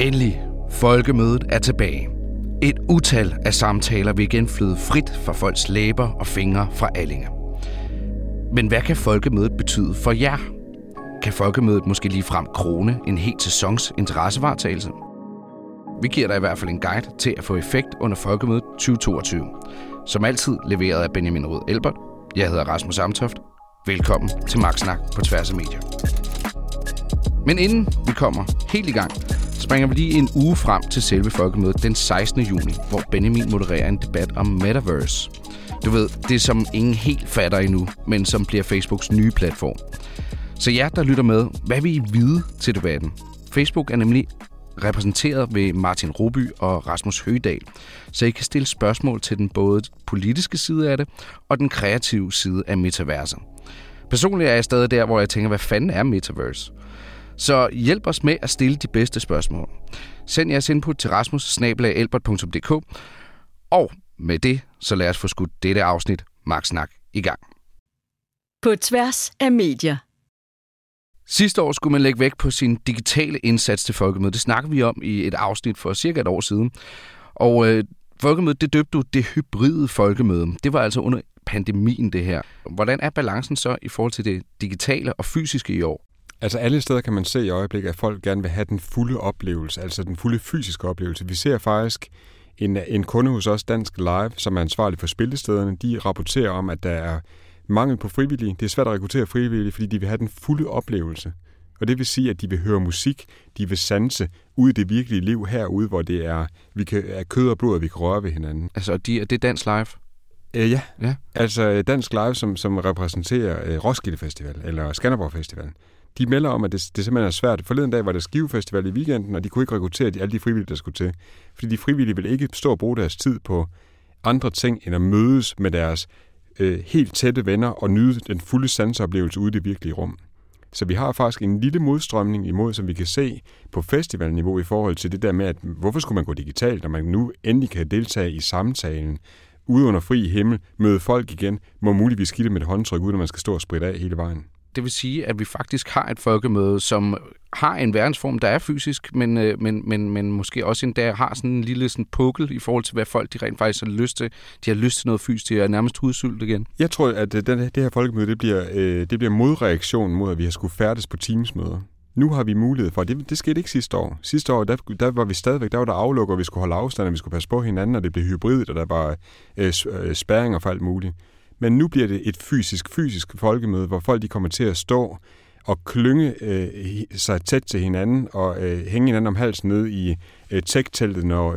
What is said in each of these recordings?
Endelig, folkemødet er tilbage. Et utal af samtaler vil igen flyde frit fra folks læber og fingre fra Allinge. Men hvad kan folkemødet betyde for jer? Kan folkemødet måske ligefrem krone en helt sæsons interessevaretagelse? Vi giver dig i hvert fald en guide til at få effekt under folkemødet 2022. Som altid leveret af Benjamin Rød Elbert. Jeg hedder Rasmus Amtoft. Velkommen til Magtsnak på tværs af medier. Men inden vi kommer helt i gang, springer vi lige en uge frem til selve folkemødet den 16. juni, hvor Benjamin modererer en debat om Metaverse. Du ved, det som ingen helt fatter endnu, men som bliver Facebooks nye platform. Så jer, der lytter med, hvad vil I vide til debatten? Facebook er nemlig repræsenteret ved Martin Ruby og Rasmus Høgedal, så I kan stille spørgsmål til den både politiske side af det og den kreative side af Metaverse. Personligt er jeg stadig der, hvor jeg tænker, hvad fanden er Metaverse? Så hjælp os med at stille de bedste spørgsmål. Send jeres input til rasmus@elbert.dk. Og med det, så lad os få skudt dette afsnit Magtsnak i gang. På tværs af medier. Sidste år skulle man lægge vægt på sin digitale indsats til folkemødet. Det snakkede vi om i et afsnit for cirka et år siden. Og folkemødet, det døbte du det hybride folkemøde. Det var altså under pandemien, det her. Hvordan er balancen så i forhold til det digitale og fysiske i år? Altså alle steder kan man se i øjeblikket, at folk gerne vil have den fulde oplevelse, altså den fulde fysiske oplevelse. Vi ser faktisk en kunde hos os, Dansk Live, som er ansvarlig for spillestederne. De rapporterer om, at der er mangel på frivillige. Det er svært at rekruttere frivillige, fordi de vil have den fulde oplevelse. Og det vil sige, at de vil høre musik, de vil sanse ud i det virkelige liv herude, hvor det er, er kød og blod, og vi kan røre ved hinanden. Altså, det er Dansk Live? Ja. Altså Dansk Live, som repræsenterer Roskilde Festival, eller Skanderborg Festivalen. De melder om, at det simpelthen er svært. Forleden dag var der Skive Festival i weekenden, og de kunne ikke rekruttere alle de frivillige, der skulle til. Fordi de frivillige ville ikke stå og bruge deres tid på andre ting, end at mødes med deres helt tætte venner og nyde den fulde sanseoplevelse ude i det virkelige rum. Så vi har faktisk en lille modstrømning imod, som vi kan se på festivalniveau i forhold til det der med, at hvorfor skulle man gå digitalt, når man nu endelig kan deltage i samtalen, ude under fri himmel, møde folk igen, må muligvis give det med et håndtryk, uden at man skal stå og spritte af hele vejen. Det vil sige, at vi faktisk har et folkemøde, som har en verdensform, der er fysisk, men måske også endda har sådan en lille sådan pukkel i forhold til, hvad folk de rent faktisk har lyst til. De har lyst til noget fysisk, de er nærmest hudsylt igen. Jeg tror, at det her folkemøde, det bliver modreaktionen mod, at vi har skulle færdes på teamsmøder. Nu har vi mulighed for, det skete ikke sidste år. Sidste år, der var vi stadigvæk, der var der aflukker, og vi skulle holde afstand, og vi skulle passe på hinanden, og det blev hybridt, og der var spærringer for alt muligt. Men nu bliver det et fysisk folkemøde, hvor folk de kommer til at stå og klynge sig tæt til hinanden og hænge hinanden om halsen ned i tech-teltet, når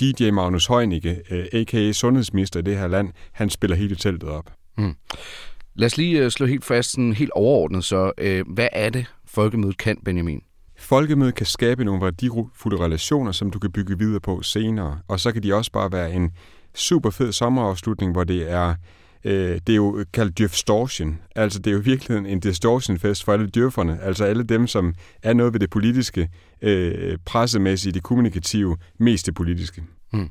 DJ Magnus Heunicke, a.k.a. sundhedsminister i det her land, han spiller hele teltet op. Mm. Lad os lige slå helt fast, sådan helt overordnet, så hvad er det, folkemødet kan, Benjamin? Folkemødet kan skabe nogle værdifulde relationer, som du kan bygge videre på senere, og så kan de også bare være en super fed sommerafslutning, hvor det er jo kaldt Djøf Storscenen. Altså, det er jo virkelig en distortion-fest for alle djøfferne. Altså, alle dem, som er noget ved det politiske, pressemæssige, det kommunikative, mest det politiske. Mm.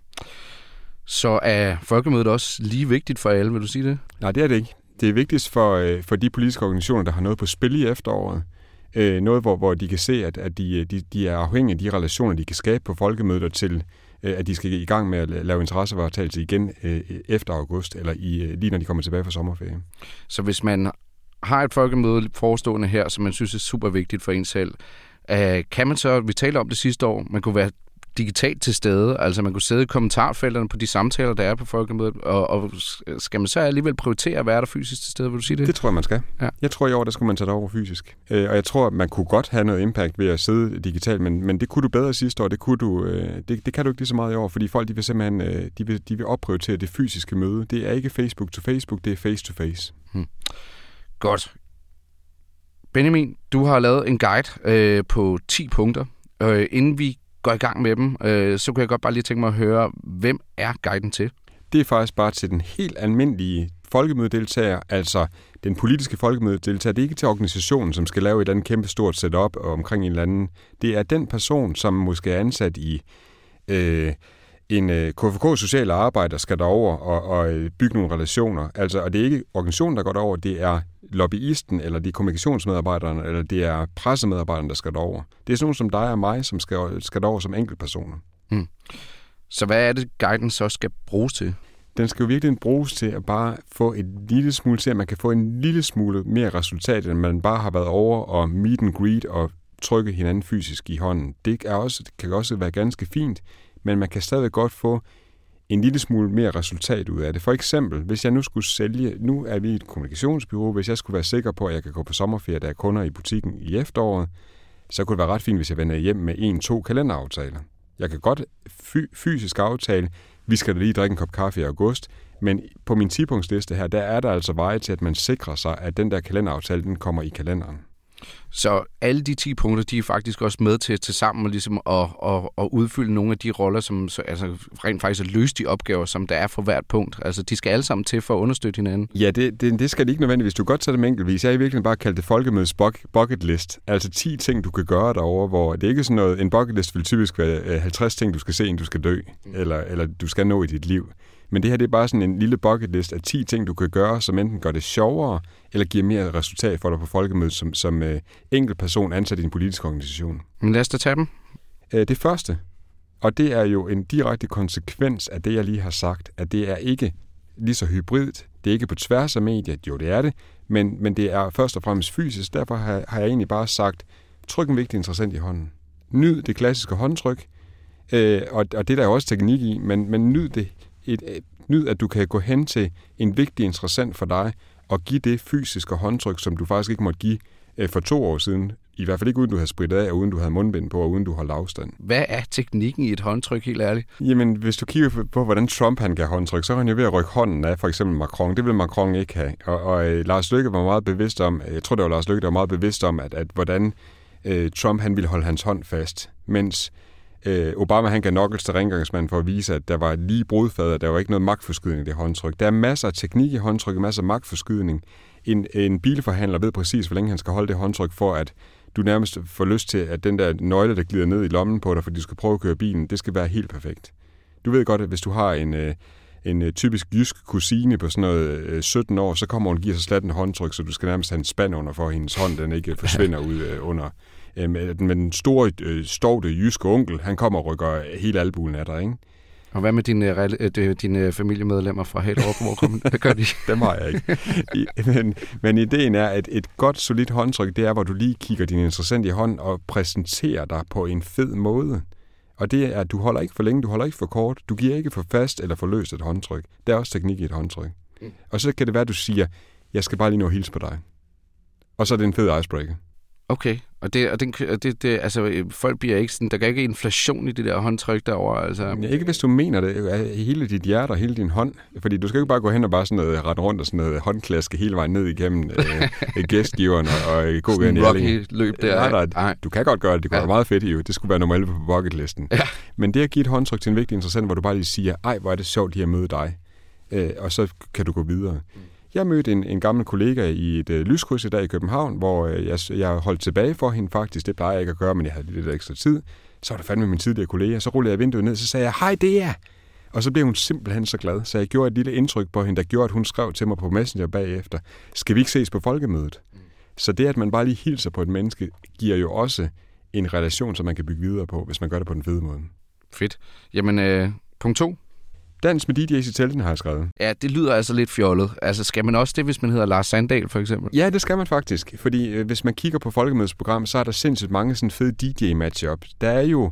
Så er folkemødet også lige vigtigt for alle, vil du sige det? Nej, det er det ikke. Det er vigtigst for de politiske organisationer, der har noget på spil i efteråret. Noget, hvor de kan se, at de er afhængige af de relationer, de kan skabe på folkemødet og til at de skal i gang med at lave interessevaretagelse igen efter august, eller lige når de kommer tilbage fra sommerferie. Så hvis man har et folkemøde forestående her, som man synes er super vigtigt for en selv, kan man så, vi talte om det sidste år, man kunne være digitalt til stede, altså man kunne sidde i kommentarfelterne på de samtaler, der er på folkemødet, og skal man så alligevel prioritere at være der fysisk til stede, vil du sige det? Det tror jeg, man skal. Ja. Jeg tror i år, der skulle man tage over fysisk. Og jeg tror, man kunne godt have noget impact ved at sidde digitalt, men det kunne du bedre sidste år, det kan du ikke lige så meget i år, fordi folk, de vil simpelthen de vil opprioritere det fysiske møde. Det er ikke Facebook to Facebook, det er face to face. Godt. Benjamin, du har lavet en guide på 10 punkter. Inden vi går i gang med dem, så kan jeg godt bare lige tænke mig at høre, hvem er guiden til? Det er faktisk bare til den helt almindelige folkemødedeltager, altså den politiske folkemødedeltager. Det er ikke til organisationen, som skal lave et eller andet kæmpe stort setup omkring en eller anden. Det er den person, som måske er ansat i En KFK-social arbejder skal derover og bygge nogle relationer. Altså, og det er ikke organisationen, der går derover, det er lobbyisten, eller det er kommunikationsmedarbejderne, eller det er pressemedarbejderne, der skal derover. Det er sådan nogle som dig og mig, som skal derover som enkeltpersoner. Hmm. Så hvad er det, guiden så skal bruges til? Den skal jo virkelig bruges til at bare få et lille smule til, at man kan få en lille smule mere resultat, end man bare har været over og meet and greet og trykke hinanden fysisk i hånden. Det kan også være ganske fint, men man kan stadig godt få en lille smule mere resultat ud af det. For eksempel, hvis jeg nu skulle sælge, nu er vi et kommunikationsbyrå, hvis jeg skulle være sikker på, at jeg kan gå på sommerferie, der er kunder i butikken i efteråret, så kunne det være ret fint, hvis jeg vender hjem med 1-2 kalenderaftaler. Jeg kan godt fysisk aftale, vi skal da lige drikke en kop kaffe i august, men på min 10-punktsliste her, der er der altså veje til, at man sikrer sig, at den der kalenderaftale, den kommer i kalenderen. Så alle de 10 punkter, de er faktisk også med til sammen ligesom at udfylde nogle af de roller, som altså rent faktisk at løse de opgaver, som der er for hvert punkt. Altså, de skal alle sammen til for at understøtte hinanden. Ja, det skal det ikke nødvendigvis. Du kan godt tage dem enkeltvis. Jeg har i virkeligheden bare kaldt det Folkemødes bucket list. Altså 10 ting, du kan gøre derovre, hvor det er ikke sådan noget. En bucket list vil typisk være 50 ting, du skal se, inden du skal dø, eller du skal nå i dit liv. Men det her, det er bare sådan en lille bucket list af 10 ting, du kan gøre, som enten gør det sjovere, eller giver mere resultat for dig på folkemødet som enkelt person ansat i en politisk organisation. Men lad os da tage dem. Det første, og det er jo en direkte konsekvens af det, jeg lige har sagt, at det er ikke lige så hybridt, det er ikke på tværs af medier, jo det er det, men det er først og fremmest fysisk, derfor har jeg egentlig bare sagt, tryk en vigtig interessant i hånden. Nyd det klassiske håndtryk, og det er der også teknik i, men nyd det. Nyd, at du kan gå hen til en vigtig interessant for dig og give det fysiske håndtryk, som du faktisk ikke måtte give for 2 år siden. I hvert fald ikke uden du havde spritet af, og uden du havde mundbind på, og uden du holdt afstand. Hvad er teknikken i et håndtryk, helt ærligt? Jamen, hvis du kigger på, hvordan Trump han gav håndtryk, så er han jo ved at rykke hånden af for eksempel Macron. Det vil Macron ikke have. Og Lars Løkke var meget bevidst om, jeg tror det var Lars Løkke, der var meget bevidst om, at hvordan Trump han ville holde hans hånd fast, mens Obama han gav knuckles til rengøringsmanden for at vise, at der var lige brodfader, der var ikke noget magtforskydning i det håndtryk. Der er masser af teknik i håndtryk, masser af magtforskydning. En bilforhandler ved præcis, hvor længe han skal holde det håndtryk, for at du nærmest får lyst til, at den der nøgle, der glider ned i lommen på dig, fordi du skal prøve at køre bilen, det skal være helt perfekt. Du ved godt, at hvis du har en typisk jysk kusine på sådan noget 17 år, så kommer hun og giver sig slet en håndtryk, så du skal nærmest have en spand under, for hendes hånd den ikke forsvinder ud under. Men den store, stovte jyske onkel, han kommer og rykker hele albuen af dig, ikke? Og hvad med dine familiemedlemmer fra Hellerup? Hvad gør de? Dem har jeg ikke. Men ideen er, at et godt, solidt håndtryk, det er, hvor du lige kigger din interessant i hånden og præsenterer dig på en fed måde. Og det er, at du holder ikke for længe, du holder ikke for kort, du giver ikke for fast eller for løst et håndtryk. Der er også teknik i et håndtryk. Og så kan det være, at du siger, jeg skal bare lige nå hilse på dig. Og så er det en fed icebreaker. Okay, og det, altså, folk bliver ikke sådan, der går ikke inflation i det der håndtryk derover. Altså. Ikke hvis du mener det, hele dit hjerte og hele din hånd, fordi du skal ikke bare gå hen og bare sådan noget, rette rundt og sådan noget håndklaske hele vejen ned igennem gæstgiveren og gå sådan en rocky løb der. Nej, du kan godt gøre det, det kunne være meget fedt jo, det skulle være nummer 11 på bucketlisten. Ja. Men det at give et håndtryk til en vigtig interessant, hvor du bare lige siger, ej hvor er det sjovt lige at møde dig, og så kan du gå videre. Jeg mødte en gammel kollega i et lyskryds i dag i København, hvor jeg holdt tilbage for hende faktisk. Det plejer jeg ikke at gøre, men jeg havde lidt ekstra tid. Så var der fandme min tidligere kollega, så rullede jeg vinduet ned, så sagde jeg, hej det er. Og så blev hun simpelthen så glad, så jeg gjorde et lille indtryk på hende, der gjorde, at hun skrev til mig på Messenger bagefter, skal vi ikke ses på folkemødet? Så det, at man bare lige hilser på et menneske, giver jo også en relation, som man kan bygge videre på, hvis man gør det på den fede måde. Fedt. Jamen, punkt 2. Dans med DJ's i telten, har jeg skrevet. Ja, det lyder altså lidt fjollet. Altså, skal man også det, hvis man hedder Lars Sandahl, for eksempel? Ja, det skal man faktisk. Fordi hvis man kigger på Folkemødesprogram, så er der sindssygt mange sådan fede DJ-match-up. Der er jo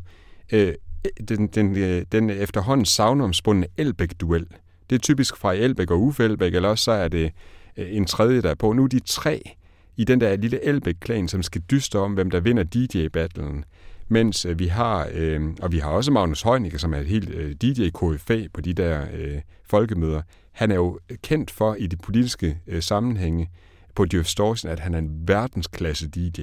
den efterhånden savnomsbundne Elbæk-duel. Det er typisk fra Elbæk og Uffe Elbæk, eller også så er det en tredje, der er på. Nu er de 3 i den der lille Elbæk-klan, som skal dyste om, hvem der vinder DJ-battlen. Mens vi har, og vi har også Magnus Heunicke, som er et helt DJ-KFA på de der folkemøder. Han er jo kendt for i de politiske sammenhænge på Djøf Storscenen, at han er en verdensklasse DJ.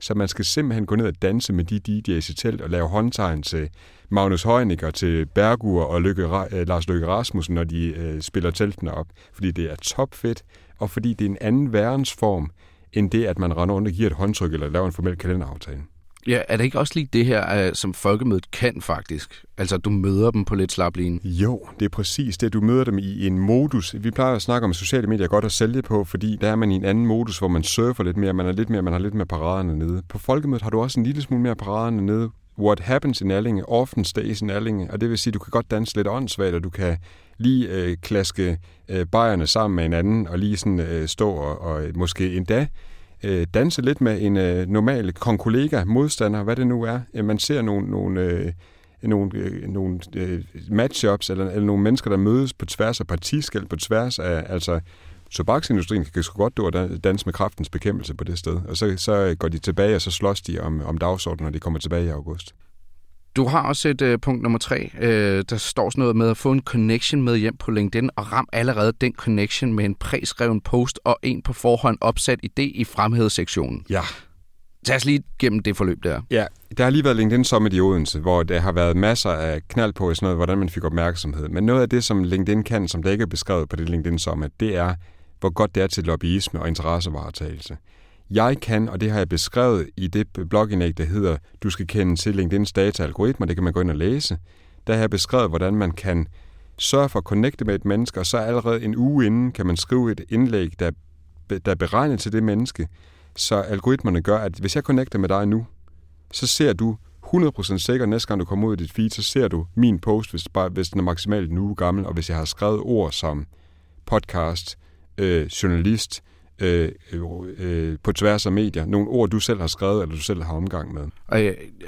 Så man skal simpelthen gå ned og danse med de DJ's i telt og lave håndtegn til Magnus Heunicke og til Bergur og Lars Løkke Rasmussen, når de spiller teltene op. Fordi det er topfedt, og fordi det er en anden verdensform, end det, at man render rundt og giver et håndtryk eller laver en formel kalenderaftale. Ja, er det ikke også lige det her, som folkemødet kan faktisk? Altså, du møder dem på lidt slaplinen. Jo, det er præcis det. Du møder dem i en modus. Vi plejer at snakke om, at sociale medier er godt at sælge på, fordi der er man i en anden modus, hvor man surfer lidt mere, man har lidt mere paraderne nede. På folkemødet har du også en lille smule mere paraderne nede. What happens in Allinge often stays in Allinge, og det vil sige, at du kan godt danse lidt åndssvagt, og du kan lige klaske bajerne sammen med hinanden, og lige sådan stå og måske endda danse lidt med en normal konkollega, modstander, hvad det nu er. Man ser nogle matchups, eller nogle mennesker, der mødes på tværs af partiskel, på tværs af, altså tobaksindustrien kan sgu godt danse med Kræftens Bekæmpelse på det sted. Og så går de tilbage, og så slås de om dagsordenen, når de kommer tilbage i august. Du har også et punkt nummer 3. Der står sådan noget med at få en connection med hjem på LinkedIn, og ram allerede den connection med en præskreven post og en på forhånd opsat idé i fremhævesektionen. Ja. Tag os lige gennem det forløb der. Ja, der har lige været LinkedIn Summit i Odense, hvor der har været masser af knald på i sådan noget, hvordan man fik opmærksomhed. Men noget af det, som LinkedIn kan, som der ikke er beskrevet på det LinkedIn Summit, det er, hvor godt det er til lobbyisme og interessevaretagelse. Jeg kan, og det har jeg beskrevet i det blogindlæg, der hedder, du skal kende til LinkedIn's data-algoritmer, det kan man gå ind og læse. Der har jeg beskrevet, hvordan man kan sørge for at connecte med et menneske, og så allerede en uge inden kan man skrive et indlæg, der er beregnet til det menneske, så algoritmerne gør, at hvis jeg connecter med dig nu, så ser du 100% sikkert, næste gang du kommer ud af dit feed, så ser du min post, hvis den er maksimalt en uge gammel, og hvis jeg har skrevet ord som podcast, journalist, på tværs af medier. Nogle ord, du selv har skrevet, eller du selv har omgang med.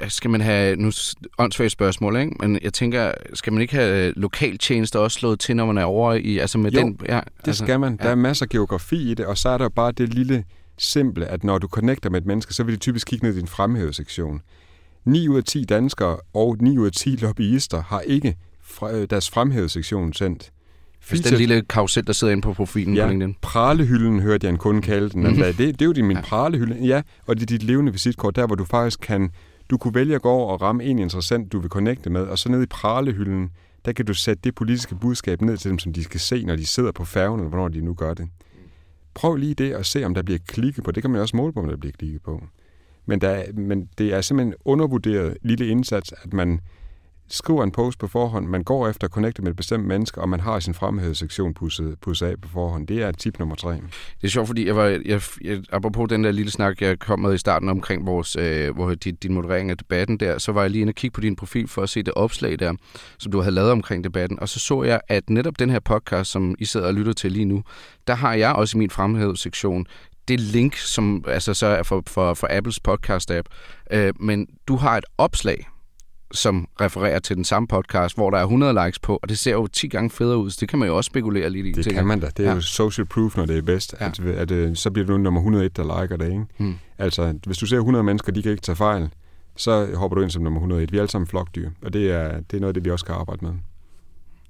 Og skal man have, nu åndssvagt spørgsmål, ikke? Men jeg tænker, skal man ikke have lokaltjenester også slået til, når man er over i, altså med jo, den? Ja, det altså, skal man. Der er masser af geografi i det, og så er der jo bare det lille simple, at når du connecter med et menneske, så vil de typisk kigge ned i din fremhævesektion. 9 ud af 10 danskere og 9 ud af 10 lobbyister har ikke deres fremhævesektion sendt. Altså den lille karusel, der sidder inde på profilen. Ja, på pralehylden hørte jeg en kunde kalde den. Det er jo min pralehylde. Ja, og det er dit levende visitkort, der hvor du faktisk kan... Du kunne vælge at gå over og ramme en interessant, du vil connecte med, og så ned i pralehylden, der kan du sætte det politiske budskab ned til dem, som de skal se, når de sidder på færgen, eller hvornår de nu gør det. Prøv lige det og se, om der bliver klikket på. Det kan man også måle på, om der bliver klikket på. Men det er simpelthen en undervurderet lille indsats, at man... skriver en post på forhånd, man går efter at connecte med et bestemt menneske, og man har sin fremhævesektion pusset af på forhånd. Det er tip nummer 3. Det er sjovt, fordi jeg apropos den der lille snak, jeg kom med i starten omkring vores, din moderering af debatten der, så var jeg lige inde og kigge på din profil for at se det opslag der, som du havde lavet omkring debatten, og så jeg, at netop den her podcast, som I sidder og lytter til lige nu, der har jeg også i min fremhævesektion det link, som altså så er for Apples podcast-app, men du har et opslag, som refererer til den samme podcast, hvor der er 100 likes på, og det ser jo 10 gange federe ud, så det kan man jo også spekulere lidt i. Det kan man da. Det er jo social proof, når det er bedst. Ja. At så bliver du nummer 101, der liker det, ikke? Hmm. Altså, hvis du ser 100 mennesker, de kan ikke tage fejl, så hopper du ind som nummer 101. Vi er alle sammen flokdyr, og det er noget af det, vi også kan arbejde med.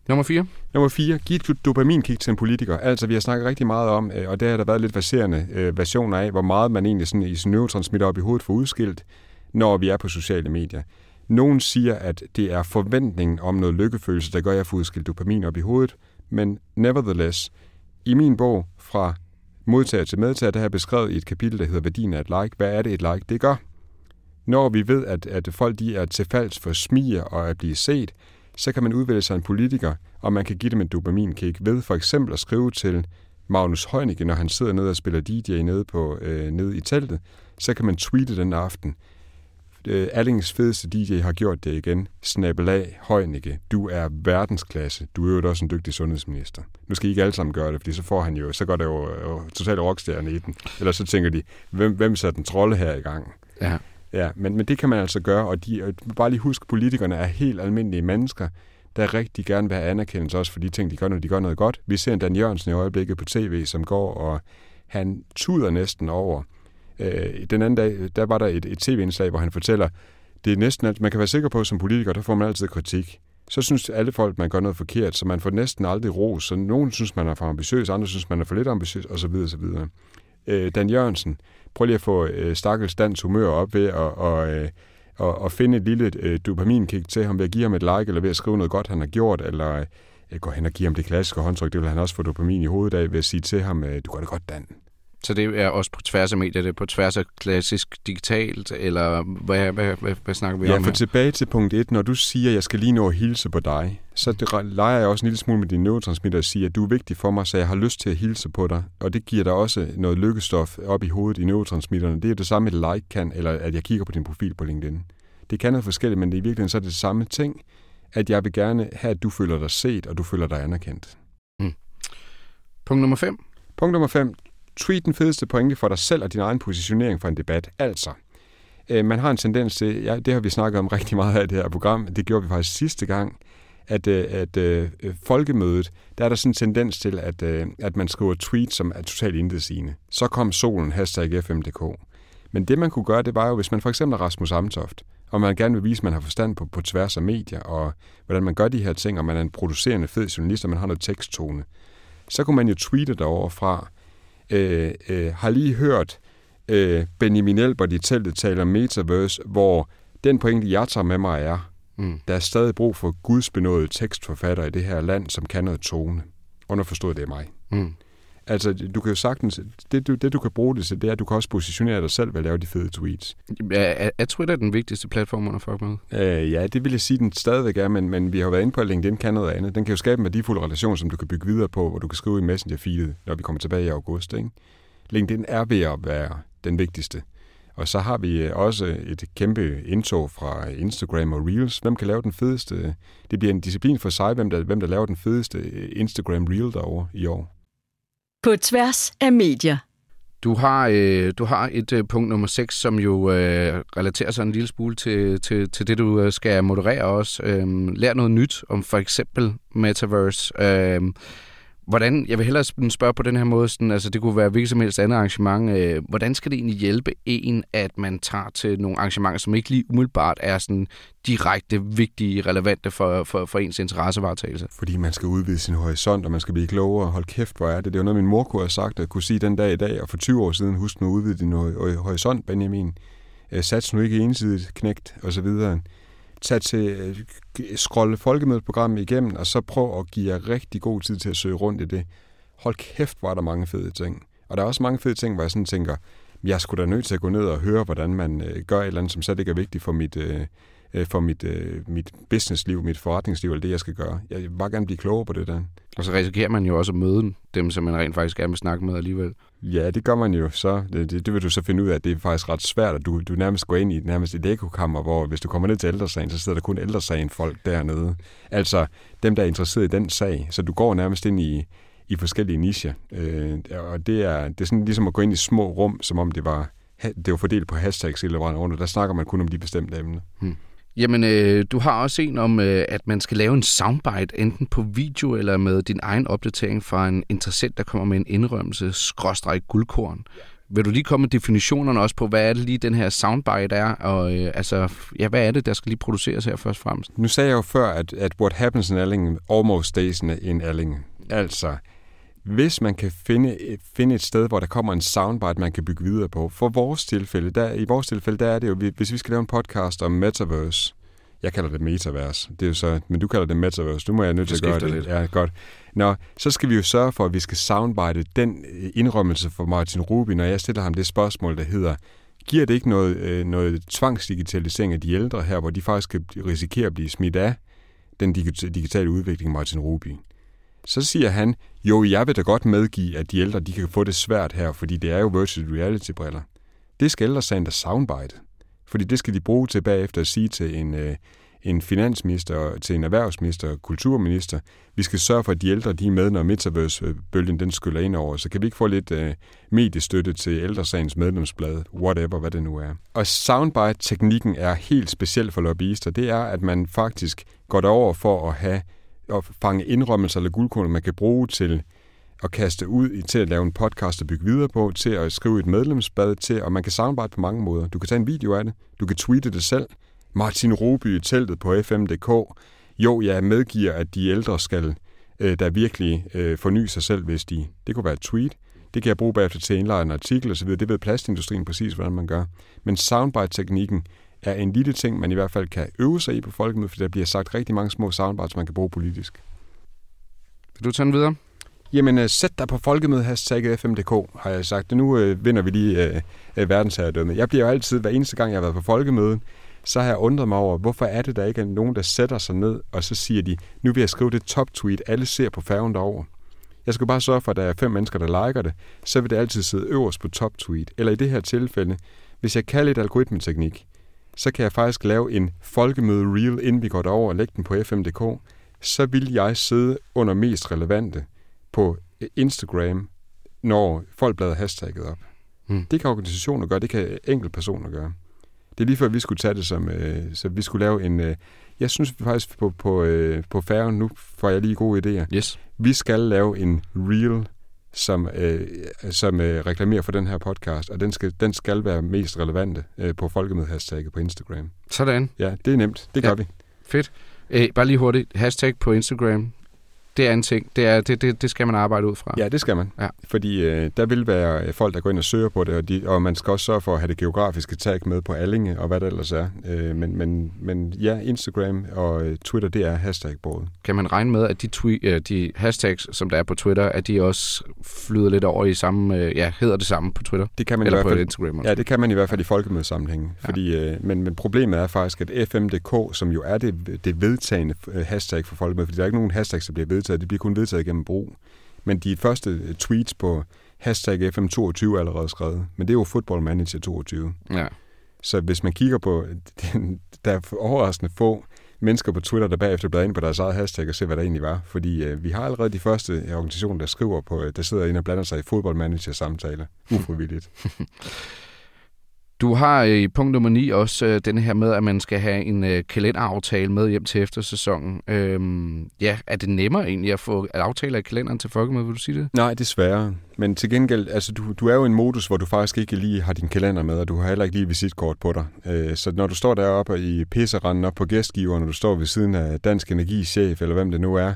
Nummer 4? Nummer 4. Giv et dopaminkick til en politiker. Altså, vi har snakket rigtig meget om, og der har der været lidt verserende versioner af, hvor meget man egentlig sådan i sin neurotransmitter op i hovedet får udskilt, når vi er på sociale medier. Nogen siger, at det er forventningen om noget lykkefølelse, der gør, at jeg får udskilt dopamin op i hovedet, men nevertheless, i min bog fra modtager til medtager, der har jeg beskrevet i et kapitel, der hedder Værdien af et like. Hvad er det, et like det gør? Når vi ved, at folk de er tilfalds for smiger og at blive set, så kan man udvælge sig en politiker, og man kan give dem en dopaminkick ved for eksempel at skrive til Magnus Heunicke, når han sidder nede og spiller DJ nede i teltet, så kan man tweete den aften. Allinges fedeste DJ har gjort det igen. / Heunicke, du er verdensklasse. Du er jo også en dygtig sundhedsminister. Nu skal I ikke alle sammen gøre det, fordi så går der jo totalt rockstjerne i den. Eller så tænker de, hvem satte den trolde her i gang? Ja. Ja, men det kan man altså gøre, og bare lige husk, politikerne er helt almindelige mennesker, der rigtig gerne vil have anerkendelse også for de ting, de gør, når de gør noget godt. Vi ser en Dan Jørgensen i øjeblikket på tv, som går, og han tuder næsten over. Den anden dag, der var der et tv-indslag, hvor han fortæller, det er næsten alt, man kan være sikker på som politiker, der får man altid kritik. Så synes alle folk, man gør noget forkert, så man får næsten aldrig ros. Så nogen synes, man er for ambitiøs, andre synes, man er for lidt ambitiøs, osv. osv. Dan Jørgensen, prøv lige at få stakkels dans humør op ved at finde et lille dopaminkick til ham, ved at give ham et like, eller ved at skrive noget godt, han har gjort, eller gå hen og give ham det klassiske håndtryk, det vil han også få dopamin i hovedet af, ved at sige til ham, du gør det godt, Dan. Så det er også på tværs af medier, det er på tværs af klassisk digitalt, eller hvad snakker vi om her? Ja, for tilbage til punkt 1, når du siger, at jeg skal lige nå at hilse på dig, så leger jeg også en lille smule med din neurotransmitter og siger, at du er vigtig for mig, så jeg har lyst til at hilse på dig. Og det giver dig også noget lykkestof op i hovedet i neurotransmitterne. Det er det samme, et like kan, eller at jeg kigger på din profil på LinkedIn. Det kan noget forskelligt, men i virkeligheden så er det samme ting, at jeg vil gerne have, at du føler dig set, og du føler dig anerkendt. Mm. Punkt nummer 5. Tweet den fedeste pointe for dig selv og din egen positionering for en debat. Altså, man har en tendens til, ja, det har vi snakket om rigtig meget af det her program, det gjorde vi faktisk sidste gang, at folkemødet, der er der sådan en tendens til, at man skriver tweets, som er totalt intetsigende. Så kom solen, #fm.dk. Men det, man kunne gøre, det var jo, hvis man for eksempel er Rasmus Amtoft, og man gerne vil vise, at man har forstand på tværs af medier, og hvordan man gør de her ting, og man er en producerende fed journalist, og man har noget teksttone, så kunne man jo tweete derovre fra, har lige hørt Benjamin Elbert i teltet taler om Metaverse, hvor den pointe, jeg tager med mig er, der er stadig brug for gudsbenåede tekstforfattere i det her land, som kan noget tone. Underforstået, det er mig. Mm. Altså, du kan jo sagtens, det du kan bruge det til, det er, at du kan også positionere dig selv ved at lave de fede tweets. Er Twitter den vigtigste platform under Folkemødet? Ja, det vil jeg sige, den stadigvæk er, men vi har været inde på, at LinkedIn kan noget andet. Den kan jo skabe en værdifuld relation, som du kan bygge videre på, hvor du kan skrive i Messenger-feedet, når vi kommer tilbage i august, ikke? LinkedIn er ved at være den vigtigste. Og så har vi også et kæmpe indtog fra Instagram og Reels. Hvem kan lave den fedeste? Det bliver en disciplin for sig, hvem der laver den fedeste Instagram-reel derovre i år. På tværs af medier. Du har et punkt nummer 6, som jo relaterer sig en lille smule til det, du skal moderere også. Lær noget nyt om for eksempel Metaverse. Hvordan, jeg vil hellere spørge på den her måde, sådan, altså det kunne være hvilket som helst andet arrangement. Hvordan skal det egentlig hjælpe en, at man tager til nogle arrangementer, som ikke lige umiddelbart er sådan direkte vigtige, relevante for ens interessevaretagelse? Fordi man skal udvide sin horisont, og man skal blive klogere. Hold kæft, hvor er det? Det er jo noget, min mor kunne have sagt, at kunne sige den dag i dag, og for 20 år siden, husk nu at udvide din horisont, Benjamin. Sats nu ikke ensidigt, knægt, osv. Tag til scrolle Folkemødeprogrammet igennem, og så prøv at give jer rigtig god tid til at søge rundt i det. Hold kæft, var der mange fede ting. Og der er også mange fede ting, hvor jeg sådan tænker, jeg skulle da nødt til at gå ned og høre, hvordan man gør et eller andet, som slet ikke er vigtigt for mit businessliv, mit forretningsliv, eller det, jeg skal gøre. Jeg vil bare gerne blive klogere på det der. Og så risikerer man jo også at møde dem, som man rent faktisk gerne vil snakke med alligevel. Ja, det gør man jo så. Det vil du så finde ud af, at det er faktisk ret svært, at du nærmest går ind i et ekokammer, hvor hvis du kommer ned til ældresagen, så sidder der kun ældresagen-folk dernede. Altså dem, der er interesseret i den sag. Så du går nærmest ind i forskellige nicher. Og det er sådan ligesom at gå ind i små rum, som om det var fordelt på hashtags hele vejen rundt, og der snakker man kun om de bestemte emner. Jamen, du har også en om, at man skal lave en soundbite, enten på video eller med din egen opdatering fra en interessent, der kommer med en indrømmelse, /guldkorn. Vil du lige komme med definitionerne også på, hvad er det lige, den her soundbite er, og hvad er det, der skal lige produceres her først og fremmest? Nu sagde jeg jo før, at what happens in Allinge almost stays in Allinge. Altså, hvis man kan finde et sted, hvor der kommer en soundbite, man kan bygge videre på. I vores tilfælde, der er det jo, hvis vi skal lave en podcast om Metaverse, jeg kalder det Metaverse, det er jo så, men du kalder det Metaverse, du må jeg nødt til at gøre det. Lidt. Ja, godt. Nå, så skal vi jo sørge for, at vi skal soundbite den indrømmelse for Martin Ruby, når jeg stiller ham det spørgsmål, der hedder, giver det ikke noget tvangsdigitalisering af de ældre her, hvor de faktisk kan risikere at blive smidt af den digitale udvikling, Martin Ruby? Så siger han, jo, jeg vil da godt medgive, at de ældre, de kan få det svært her, fordi det er jo virtual reality-briller. Det skal ældresagen da soundbite, fordi det skal de bruge til bagefter at sige til en finansminister, til en erhvervsminister, kulturminister. Vi skal sørge for, at de ældre, de er med, når Metaverse-bølgen den skyller ind over, så kan vi ikke få lidt mediestøtte til ældresagens medlemsblad, whatever, hvad det nu er. Og soundbite-teknikken er helt speciel for lobbyister. Det er, at man faktisk går derover for at have og fange indrømmelser eller guldkorn, man kan bruge til at kaste ud, til at lave en podcast og bygge videre på, til at skrive et medlemsblad til, og man kan soundbite på mange måder. Du kan tage en video af det, du kan tweete det selv. Martin Ruby i teltet på fm.dk. Jo, jeg medgiver, at de ældre skal der virkelig forny sig selv, hvis de... Det kunne være et tweet. Det kan jeg bruge bagefter til at indlejre en artikel osv. Det ved plastindustrien præcis, hvordan man gør. Men soundbite-teknikken er en lille ting, man i hvert fald kan øve sig i på Folkemødet, for der bliver sagt rigtig mange små soundbites, man kan bruge politisk. Vil du tage den videre? Jamen, sæt dig på folkemødet, #fm.dk, har jeg sagt. Nu vinder vi lige verdensherredømmet. Jeg bliver jo altid, hver eneste gang jeg har været på folkemødet, så har jeg undret mig over, hvorfor er det, der ikke er nogen, der sætter sig ned, og så siger de, nu vil jeg skrive det top-tweet, alle ser på færgen derover. Jeg skal bare sørge for, at der er 5 mennesker, der liker det, så vil det altid sidde øverst på top-tweet. Eller i det her tilfælde, hvis jeg kan lidt algoritmeteknik, så kan jeg faktisk lave en folkemøde-reel, inden vi går derover og lægge den på fm.dk, så vil jeg sidde under mest relevante på Instagram, når folk blader hashtagget op. Hmm. Det kan organisationer gøre, det kan enkeltpersoner gøre. Det er lige før, vi skulle tage det som... så vi skulle lave en... jeg synes faktisk på færgen, nu får jeg lige gode idéer. Yes. Vi skal lave en reel, som reklamerer for den her podcast, og den skal være mest relevante på folkemøde-hashtagget på Instagram. Sådan. Ja, det er nemt. Det gør vi. Fedt. Bare lige hurtigt. Hashtag på Instagram, det er en ting. Det skal man arbejde ud fra. Ja, det skal man. Ja. Fordi der vil være folk, der går ind og søger på det, og man skal også sørge for at have det geografiske tag med på Allinge og hvad det ellers er. Men ja, Instagram og Twitter, det er hashtag-bordet. Kan man regne med, at de hashtags, som der er på Twitter, at de også flyder lidt over i samme... hedder det samme på Twitter? Det kan man eller i hvert fald, på Instagram også. Ja, det kan man i hvert fald i folkemødesammenhængen. Ja. Fordi, men problemet er faktisk, at fm.dk, som jo er det vedtagende hashtag for folkemødet, fordi der er ikke nogen hashtags, der bliver vedtaget. Det bliver kun vedtaget gennem brug. Men de første tweets på hashtag FM22 er allerede skrevet. Men det er jo Football Manager 22. Ja. Så hvis man kigger på, der er overraskende få mennesker på Twitter, der bagefter bladrer ind på deres eget hashtag og ser, hvad der egentlig var. Fordi vi har allerede de første organisationer, der skriver på, der sidder ind og blander sig i Football Manager samtaler. Ufrivilligt. Du har i punkt nummer 9 også den her med, at man skal have en kalenderaftale med hjem til eftersæsonen. Er det nemmere egentlig at få aftaler i kalenderen til folkemødet, vil du sige det? Nej, desværre. Men til gengæld, altså du er jo en modus, hvor du faktisk ikke lige har din kalender med, og du har heller ikke lige visitkort på dig. Så når du står deroppe i pisseranden op på gæstgiveren, og du står ved siden af Dansk Energichef, eller hvem det nu er,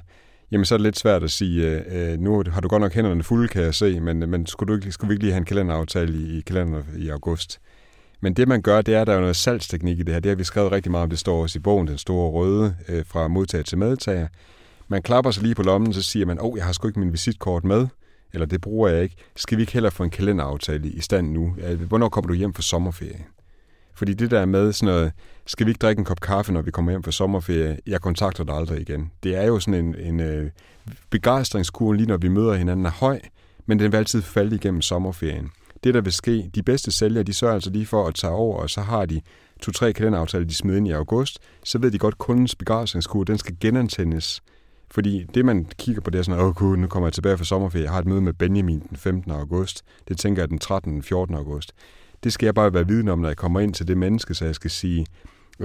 jamen så er det lidt svært at sige, nu har du godt nok hænderne fulde, kan jeg se, men skulle vi ikke lige have en kalenderaftale i kalenderen i august? Men det, man gør, det er, at der er noget salgsteknik i det her. Det har vi skrevet rigtig meget om. Det står også i bogen, Den Store Røde, fra modtager til medtager. Man klapper sig lige på lommen, så siger man, jeg har sgu ikke min visitkort med, eller det bruger jeg ikke. Skal vi ikke heller få en kalenderaftale i stand nu? Hvornår kommer du hjem fra sommerferie? Fordi det der med sådan noget, skal vi ikke drikke en kop kaffe, når vi kommer hjem fra sommerferie? Jeg kontakter dig aldrig igen. Det er jo sådan en begejstringskurve, lige når vi møder hinanden, er høj, men den vil altid falde igennem sommerferien. Det, der vil ske, de bedste sælgere, de sørger altså lige for at tage over, og så har de 2-3 kalenderaftaler, de smider ind i august, så ved de godt, at kundens begejstringskurve, den skal genantændes. Fordi det, man kigger på, det er sådan, nu kommer jeg tilbage fra sommerferie, jeg har et møde med Benjamin den 15. august, det tænker jeg den 13. og 14. august. Det skal jeg bare være viden om, når jeg kommer ind til det menneske, så jeg skal sige,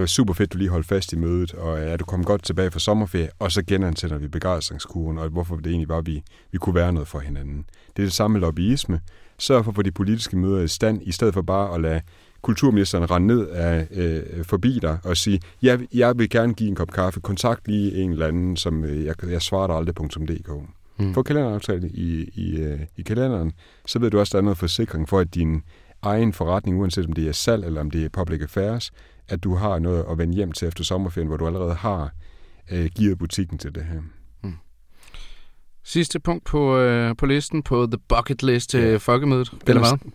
super fedt, du lige holdt fast i mødet, og er du kommet godt tilbage fra sommerferie, og så genantænder vi begejstringskurven, og hvorfor det egentlig var, vi kunne være noget for hinanden. Det er det samme lobbyisme. Sørg for at få de politiske møder i stand, i stedet for bare at lade kulturministeren rende ned forbi dig og sige, jeg vil gerne give en kop kaffe, kontakt lige en eller anden, som jeg svarer dig aldrig.dk. Få kalenderaftale i kalenderen, så ved du også, der er noget forsikring for, at din egen forretning, uanset om det er salg eller om det er public affairs, at du har noget at vende hjem til efter sommerferien, hvor du allerede har givet butikken til det her. Sidste punkt på listen, på The Bucket List, folkemødet.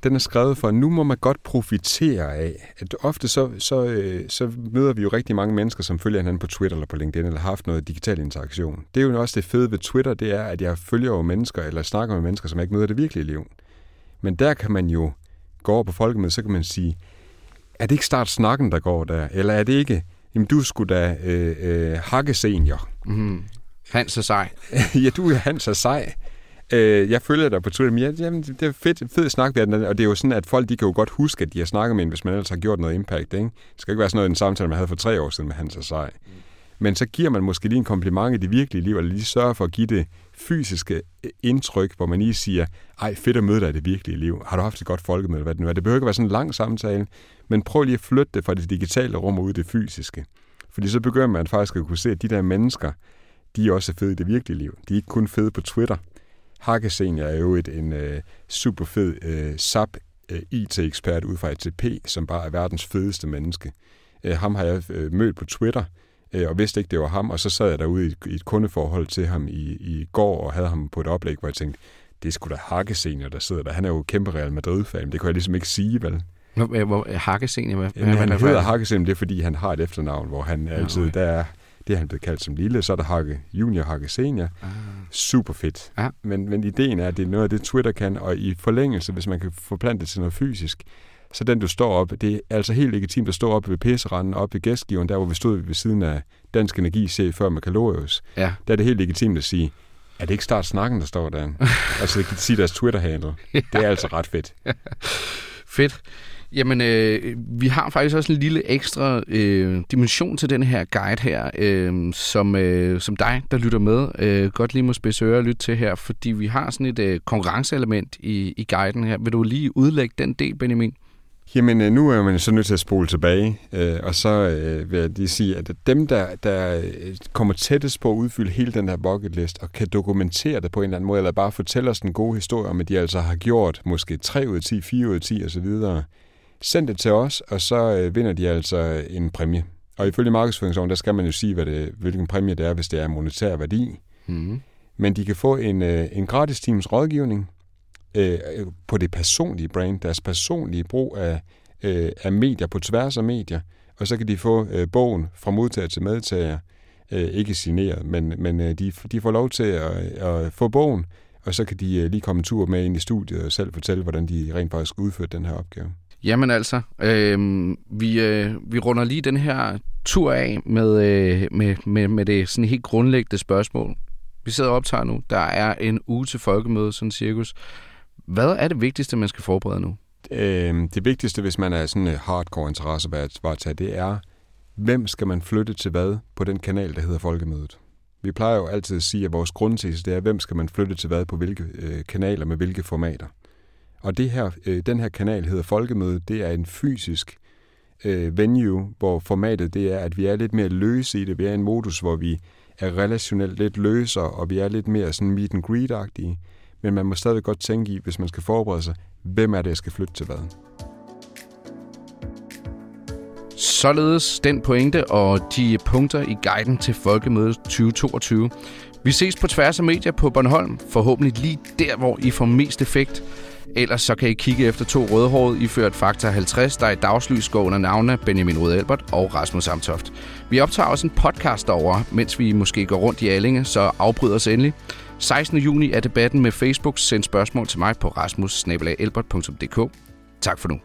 Den er skrevet for, nu må man godt profitere af. At ofte så møder vi jo rigtig mange mennesker, som følger hinanden på Twitter eller på LinkedIn, eller har haft noget digital interaktion. Det er jo også det fede ved Twitter, det er, at jeg følger jo mennesker, eller snakker med mennesker, som jeg ikke møder det virkelige liv. Men der kan man jo gå over på folkemødet, så kan man sige, er det ikke start snakken, der går der? Eller er det ikke, jamen du skulle da Hakkesenior. Mm-hmm. Hans er sej. Ja, du er Hans er sej. Jeg følger dig på Twitter, men jamen, det er fedt snak, og det er jo sådan, at folk de kan jo godt huske, at de har snakket med en, hvis man ellers har gjort noget impact. Ikke? Det skal ikke være sådan noget i den samtale, man havde for 3 år siden med Hans er sej. Men så giver man måske lige en kompliment i det virkelige liv, eller lige sørger for at give det fysiske indtryk, hvor man lige siger, ej, fedt at møde dig i det virkelige liv. Har du haft et godt folkemøde? Hvad det nu er? Det behøver ikke være sådan en lang samtale, men prøv lige at flytte det fra det digitale rum og ud i det fysiske. Fordi så begynder man faktisk at kunne se, at de der mennesker, de er også fede i det virkelige liv. De er ikke kun fede på Twitter. Hakkesenior er jo en super fed SAP IT-ekspert ud fra ATP, som bare er verdens fedeste menneske. Ham har jeg mødt på Twitter, og vidste ikke, det var ham, og så sad jeg derude i et kundeforhold til ham i går, og havde ham på et oplæg, hvor jeg tænkte, det er sgu da Hakkesenior, der sidder der. Han er jo kæmpe Real Madrid-fan, det kunne jeg ligesom ikke sige, vel? Hakkesenior? Ja, han hedder Hakkesenior, det er fordi, han har et efternavn, hvor han altid, der er, det er han blevet kaldt som lille, så er der Hakke Junior, Hakke Senior. Super fedt. Men ideen er, at det er noget af det, Twitter kan, og i forlængelse, hvis man kan forplante det til noget fysisk, så den, du står op, det er altså helt legitimt at stå op ved pisseranden, op ved gæstgiveren, der hvor vi stod ved siden af Dansk Energichef før med Kalorius. Ja. Der er det helt legitimt at sige, er det ikke Start Snakken, der står der? Altså, det kan sige deres Twitter-handle. Ja. Det er altså ret fedt. Fedt. Jamen, vi har faktisk også en lille ekstra dimension til den her guide her, som dig, der lytter med, godt lige må spidse ører og lytte til her, fordi vi har sådan et konkurrenceelement i guiden her. Vil du lige udlægge den del, Benjamin? Jamen, nu er man så nødt til at spole tilbage, og så vil jeg lige sige, at dem, der kommer tættest på at udfylde hele den her bucketlist, og kan dokumentere det på en eller anden måde, eller bare fortælle os en god historie om, at de altså har gjort måske 3 ud af 10, 4 ud af 10 osv., send det til os, og så vinder de altså en præmie. Og ifølge markedsføringsloven, der skal man jo sige, hvilken præmie det er, hvis det er monetær værdi. Mm. Men de kan få en gratis times rådgivning, på det personlige brand, deres personlige brug af medier, på tværs af medier, og så kan de få bogen fra modtager til medtager, ikke signeret, men de får lov til at få bogen, og så kan de lige komme en tur med ind i studiet og selv fortælle, hvordan de rent faktisk udførte den her opgave. Jamen altså, vi runder lige den her tur af med det sådan helt grundlæggende spørgsmål. Vi sidder og optager nu. Der er en uge til folkemødet, sådan cirkus. Hvad er det vigtigste, man skal forberede nu? Det vigtigste, hvis man er sådan en hardcore interessevaretager, det er, hvem skal man flytte til hvad på den kanal, der hedder Folkemødet? Vi plejer jo altid at sige, at vores grundtese det er, hvem skal man flytte til hvad på hvilke kanaler med hvilke formater. Og den her kanal hedder Folkemødet, det er en fysisk venue, hvor formatet det er, at vi er lidt mere løse i det. Vi er en modus, hvor vi er relationelt lidt løsere, og vi er lidt mere sådan meet and greet-agtige. Men man må stadig godt tænke i, hvis man skal forberede sig, hvem er det, jeg skal flytte til hvad. Således den pointe og de punkter i guiden til Folkemødet 2022. Vi ses på tværs af medier på Bornholm, forhåbentlig lige der, hvor I får mest effekt. Ellers så kan I kigge efter 2 rødhårede iført faktor 50, der i dagslys går under navne Benjamin Rød Elbert og Rasmus Amtoft. Vi optager også en podcast derovre, mens vi måske går rundt i Allinge, så afbryder os endelig. 16. juni er debatten med Facebook. Send spørgsmål til mig på rasmus@elbert.dk. Tak for nu.